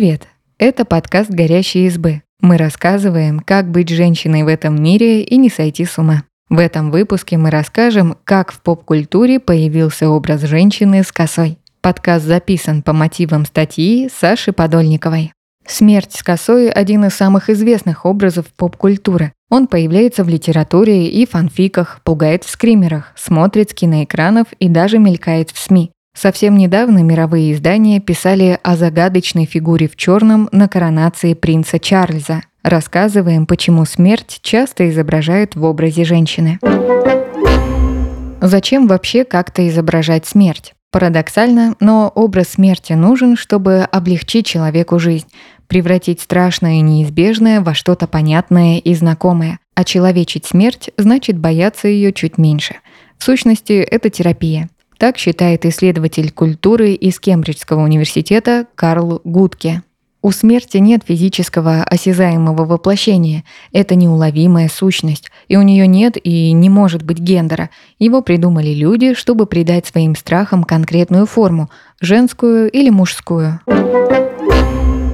Привет! Это подкаст «Горящие избы». Мы рассказываем, как быть женщиной в этом мире и не сойти с ума. В этом выпуске мы расскажем, как в поп-культуре появился образ женщины с косой. Подкаст записан по мотивам статьи Саши Подольниковой. Смерть с косой – один из самых известных образов поп-культуры. Он появляется в литературе и фанфиках, пугает в скримерах, смотрит с киноэкранов и даже мелькает в СМИ. Совсем недавно мировые издания писали о загадочной фигуре в черном на коронации принца Чарльза. Рассказываем, почему смерть часто изображают в образе женщины. Зачем вообще как-то изображать смерть? Парадоксально, но образ смерти нужен, чтобы облегчить человеку жизнь, превратить страшное и неизбежное во что-то понятное и знакомое. А человечить смерть значит бояться ее чуть меньше. В сущности, это терапия. Так считает исследователь культуры из Кембриджского университета Карл Гудке. У смерти нет физического осязаемого воплощения, это неуловимая сущность, и у нее нет и не может быть гендера. Его придумали люди, чтобы придать своим страхам конкретную форму, женскую или мужскую.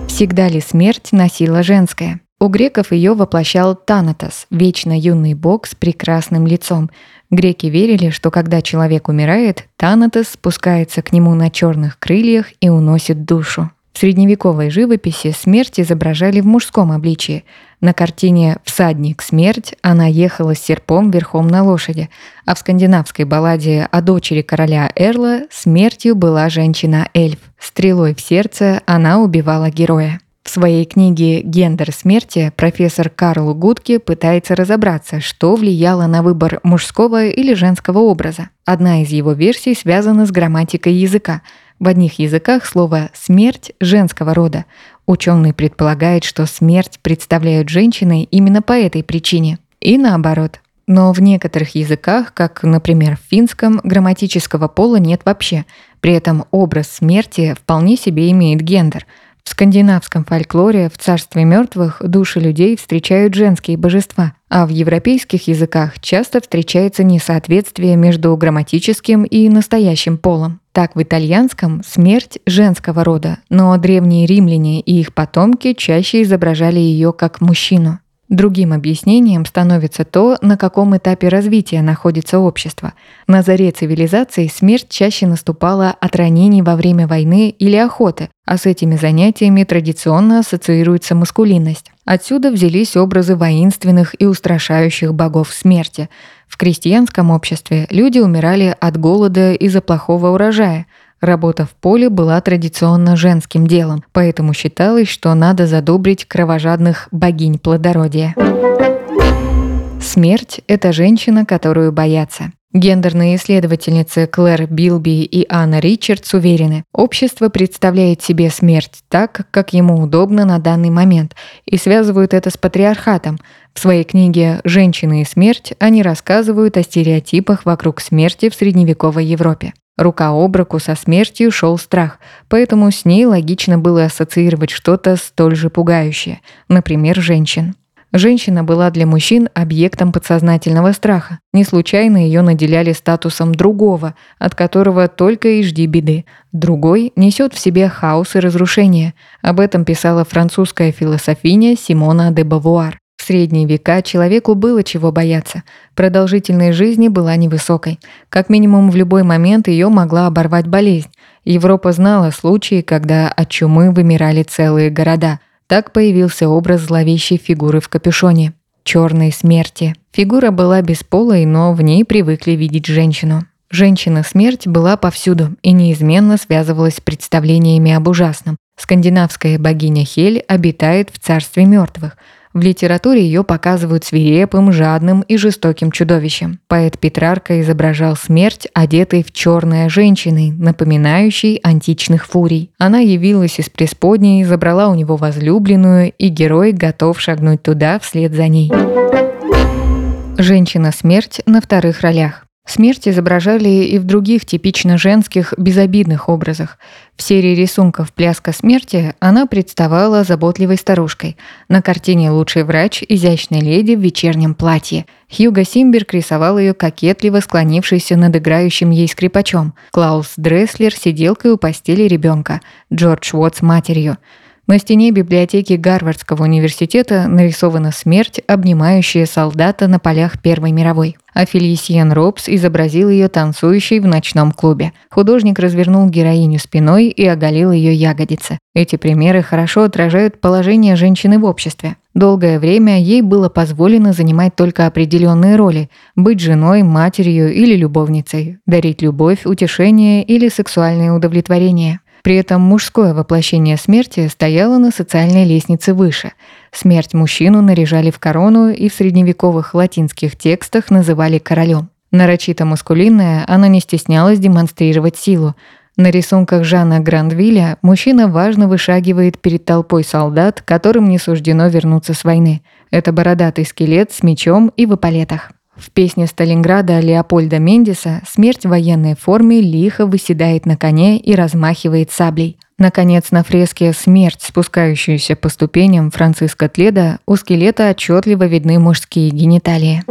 Всегда ли смерть носила женское? У греков ее воплощал Танатос, вечно юный бог с прекрасным лицом. Греки верили, что когда человек умирает, Танатос спускается к нему на черных крыльях и уносит душу. В средневековой живописи смерть изображали в мужском обличии. На картине «Всадник. Смерть» она ехала с серпом верхом на лошади, а в скандинавской балладе о дочери короля Эрла смертью была женщина-эльф. Стрелой в сердце она убивала героя. В своей книге «Гендер смерти» профессор Карл Гудке пытается разобраться, что влияло на выбор мужского или женского образа. Одна из его версий связана с грамматикой языка. В одних языках слово «смерть» женского рода. Ученый предполагает, что смерть представляют женщины именно по этой причине. И наоборот. Но в некоторых языках, как, например, в финском, грамматического пола нет вообще. При этом образ смерти вполне себе имеет гендер. В скандинавском фольклоре в царстве мертвых души людей встречают женские божества, а в европейских языках часто встречается несоответствие между грамматическим и настоящим полом. Так в итальянском смерть женского рода, но древние римляне и их потомки чаще изображали ее как мужчину. Другим объяснением становится то, на каком этапе развития находится общество. На заре цивилизации смерть чаще наступала от ранений во время войны или охоты, а с этими занятиями традиционно ассоциируется маскулинность. Отсюда взялись образы воинственных и устрашающих богов смерти. В крестьянском обществе люди умирали от голода из-за плохого урожая. Работа в поле была традиционно женским делом, поэтому считалось, что надо задобрить кровожадных богинь плодородия. Смерть – это женщина, которую боятся. Гендерные исследовательницы Клэр Билби и Анна Ричардс уверены, общество представляет себе смерть так, как ему удобно на данный момент, и связывают это с патриархатом. В своей книге «Женщины и смерть» они рассказывают о стереотипах вокруг смерти в средневековой Европе. Рука об руку со смертью шел страх, поэтому с ней логично было ассоциировать что-то столь же пугающее, например, женщин. Женщина была для мужчин объектом подсознательного страха. Не случайно ее наделяли статусом другого, от которого только и жди беды. Другой несет в себе хаос и разрушение. Об этом писала французская философиня Симона де Бовуар. В средние века человеку было чего бояться. Продолжительность жизни была невысокой. Как минимум в любой момент ее могла оборвать болезнь. Европа знала случаи, когда от чумы вымирали целые города. Так появился образ зловещей фигуры в капюшоне – черной смерти. Фигура была бесполой, но в ней привыкли видеть женщину. Женщина-смерть была повсюду и неизменно связывалась с представлениями об ужасном. Скандинавская богиня Хель обитает в царстве мертвых. В литературе ее показывают свирепым, жадным и жестоким чудовищем. Поэт Петрарка изображал смерть, одетой в черное женщиной, напоминающей античных фурий. Она явилась из преисподней, забрала у него возлюбленную, и герой готов шагнуть туда вслед за ней. Женщина-смерть на вторых ролях. Смерть изображали и в других типично женских, безобидных образах. В серии рисунков «Пляска смерти» она представала заботливой старушкой. На картине «Лучший врач» изящной леди в вечернем платье. Хьюго Симберг рисовал ее кокетливо склонившейся над играющим ей скрипачом. Клаус Дресслер – сиделкой у постели ребенка, Джордж Уоттс – матерью. На стене библиотеки Гарвардского университета нарисована смерть, обнимающая солдата на полях Первой мировой. А Фелисьен Ропс изобразил ее танцующей в ночном клубе. Художник развернул героиню спиной и оголил ее ягодицы. Эти примеры хорошо отражают положение женщины в обществе. Долгое время ей было позволено занимать только определенные роли – быть женой, матерью или любовницей, дарить любовь, утешение или сексуальное удовлетворение. При этом мужское воплощение смерти стояло на социальной лестнице выше. Смерть мужчину наряжали в корону и в средневековых латинских текстах называли королем. Нарочито маскулинная, она не стеснялась демонстрировать силу. На рисунках Жана Грандвиля мужчина важно вышагивает перед толпой солдат, которым не суждено вернуться с войны. Это бородатый скелет с мечом и в эполетах. В «Песне Сталинграда» Леопольда Мендеса смерть в военной форме лихо выседает на коне и размахивает саблей. Наконец, на фреске «Смерть, спускающаяся по ступеням» Франциса Тледа у скелета отчетливо видны мужские гениталии.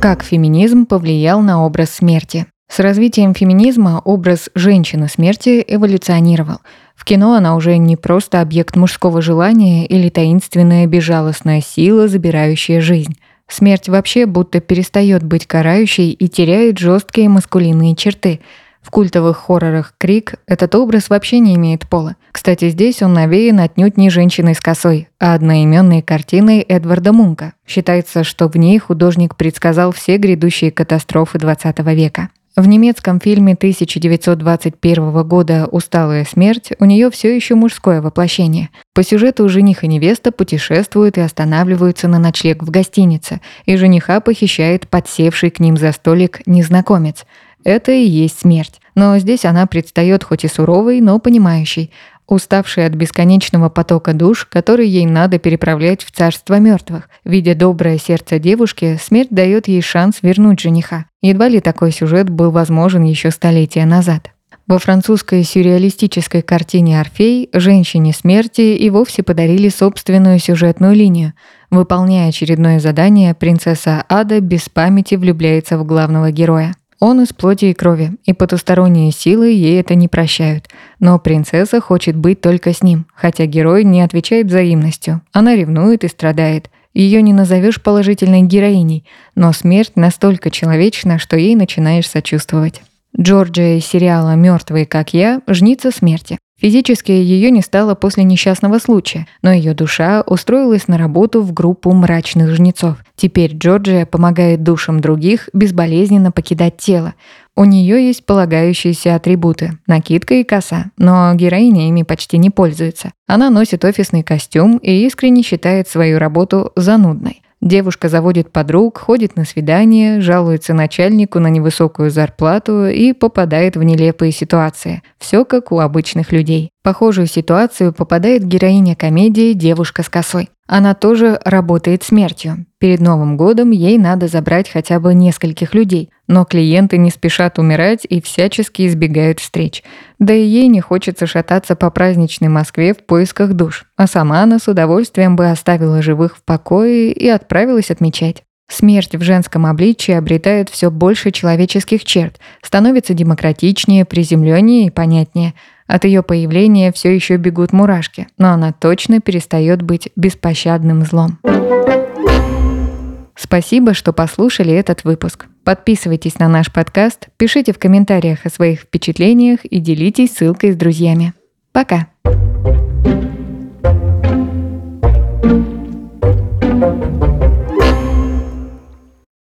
Как феминизм повлиял на образ смерти? С развитием феминизма образ женщины смерти эволюционировал. В кино она уже не просто объект мужского желания или таинственная безжалостная сила, забирающая жизнь. Смерть вообще будто перестает быть карающей и теряет жесткие маскулинные черты. В культовых хоррорах «Крик» этот образ вообще не имеет пола. Кстати, здесь он навеян отнюдь не «Женщиной с косой», а одноименной картиной Эдварда Мунка. Считается, что в ней художник предсказал все грядущие катастрофы XX века. В немецком фильме 1921 года «Усталая смерть» у нее все еще мужское воплощение. По сюжету жених и невеста путешествуют и останавливаются на ночлег в гостинице, и жениха похищает подсевший к ним за столик незнакомец. Это и есть смерть. Но здесь она предстает хоть и суровой, но понимающей, уставшей от бесконечного потока душ, который ей надо переправлять в царство мертвых. Видя доброе сердце девушки, смерть дает ей шанс вернуть жениха. Едва ли такой сюжет был возможен еще столетия назад. Во французской сюрреалистической картине «Орфей» женщине смерти и вовсе подарили собственную сюжетную линию. Выполняя очередное задание, принцесса Ада без памяти влюбляется в главного героя. Он из плоти и крови, и потусторонние силы ей это не прощают. Но принцесса хочет быть только с ним, хотя герой не отвечает взаимностью. Она ревнует и страдает. Ее не назовешь положительной героиней, но смерть настолько человечна, что ей начинаешь сочувствовать. Джорджия из сериала «Мертвые, как я» – жница смерти. Физически ее не стало после несчастного случая, но ее душа устроилась на работу в группу мрачных жнецов. Теперь Джорджия помогает душам других безболезненно покидать тело. У нее есть полагающиеся атрибуты – накидка и коса, но героиня ими почти не пользуется. Она носит офисный костюм и искренне считает свою работу занудной. Девушка заводит подруг, ходит на свидания, жалуется начальнику на невысокую зарплату и попадает в нелепые ситуации. Все как у обычных людей. В похожую ситуацию попадает героиня комедии «Девушка с косой». Она тоже работает смертью. Перед Новым годом ей надо забрать хотя бы нескольких людей, но клиенты не спешат умирать и всячески избегают встреч. Да и ей не хочется шататься по праздничной Москве в поисках душ, а сама она с удовольствием бы оставила живых в покое и отправилась отмечать. Смерть в женском обличии обретает все больше человеческих черт, становится демократичнее, приземленнее и понятнее. От ее появления все еще бегут мурашки, но она точно перестает быть беспощадным злом. Спасибо, что послушали этот выпуск. Подписывайтесь на наш подкаст, пишите в комментариях о своих впечатлениях и делитесь ссылкой с друзьями. Пока!